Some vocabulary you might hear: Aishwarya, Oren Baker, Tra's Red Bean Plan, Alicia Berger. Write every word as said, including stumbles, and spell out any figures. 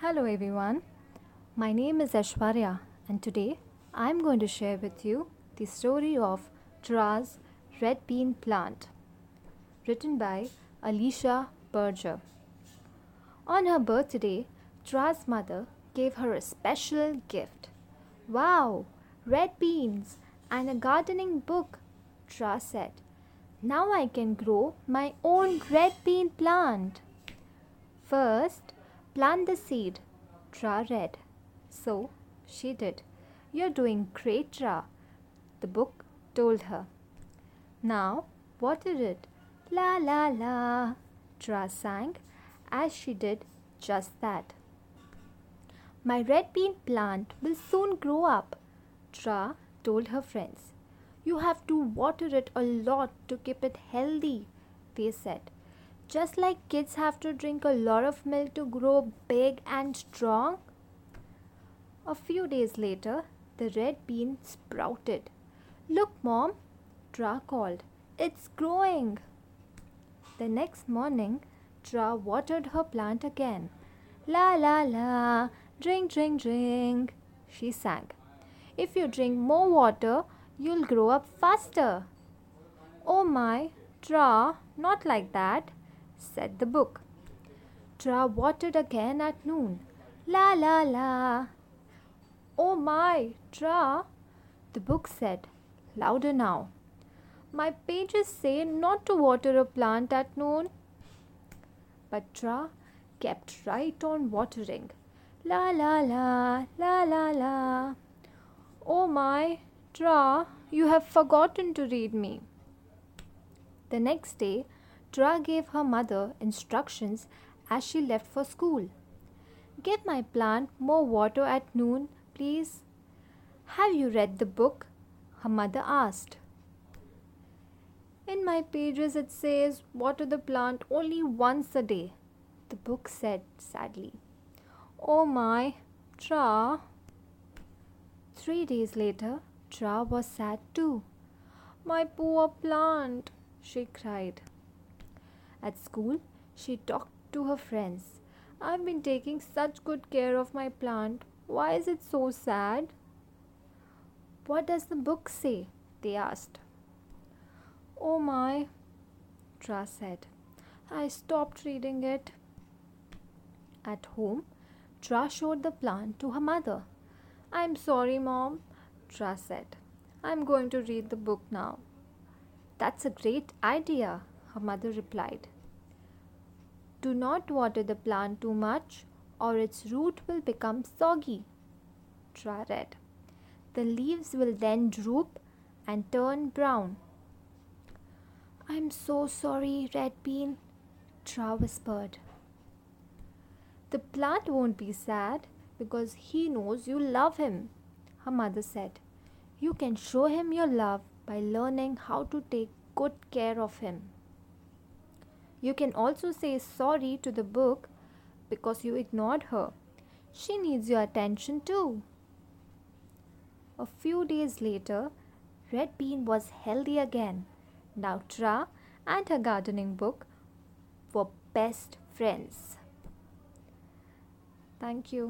Hello everyone, my name is Aishwarya and today I am going to share with you the story of Tra's Red Bean Plant, written by Alicia Berger. On her birthday, Tra's mother gave her a special gift. Wow, red beans and a gardening book, Tra said. Now I can grow my own red bean plant. First, plant the seed, Tra read. So she did. You're doing great, Tra, the book told her. Now water it. La la la, Tra sang as she did just that. My red bean plant will soon grow up, Tra told her friends. You have to water it a lot to keep it healthy, they said. Just like kids have to drink a lot of milk to grow big and strong. A few days later, the red bean sprouted. Look, Mom, Tra called. It's growing. The next morning, Tra watered her plant again. La la la, drink, drink, drink, she sang. If you drink more water, you'll grow up faster. Oh my, Tra, not like that, said the book. Tra watered again at noon. La la la. Oh my, Tra, the book said, louder now. My pages say not to water a plant at noon. But Tra kept right on watering. La la la, la la la. Oh my, Tra, you have forgotten to read me. The next day, Tra gave her mother instructions as she left for school. Give my plant more water at noon, please. Have you read the book? Her mother asked. In my pages it says water the plant only once a day, the book said sadly. Oh my, Tra. Three days later, Tra was sad too. My poor plant, she cried. At school, she talked to her friends. I've been taking such good care of my plant. Why is it so sad? What does the book say? They asked. Oh my, Tra said. I stopped reading it. At home, Tra showed the plant to her mother. I'm sorry, Mom, Tra said. I'm going to read the book now. That's a great idea, her mother replied. Do not water the plant too much or its root will become soggy, Tra read. The leaves will then droop and turn brown. I'm so sorry, Red Bean, Tra whispered. The plant won't be sad because he knows you love him, her mother said. You can show him your love by learning how to take good care of him. You can also say sorry to the book because you ignored her. She needs your attention too. A few days later, Red Bean was healthy again. Now Tra and her gardening book were best friends. Thank you.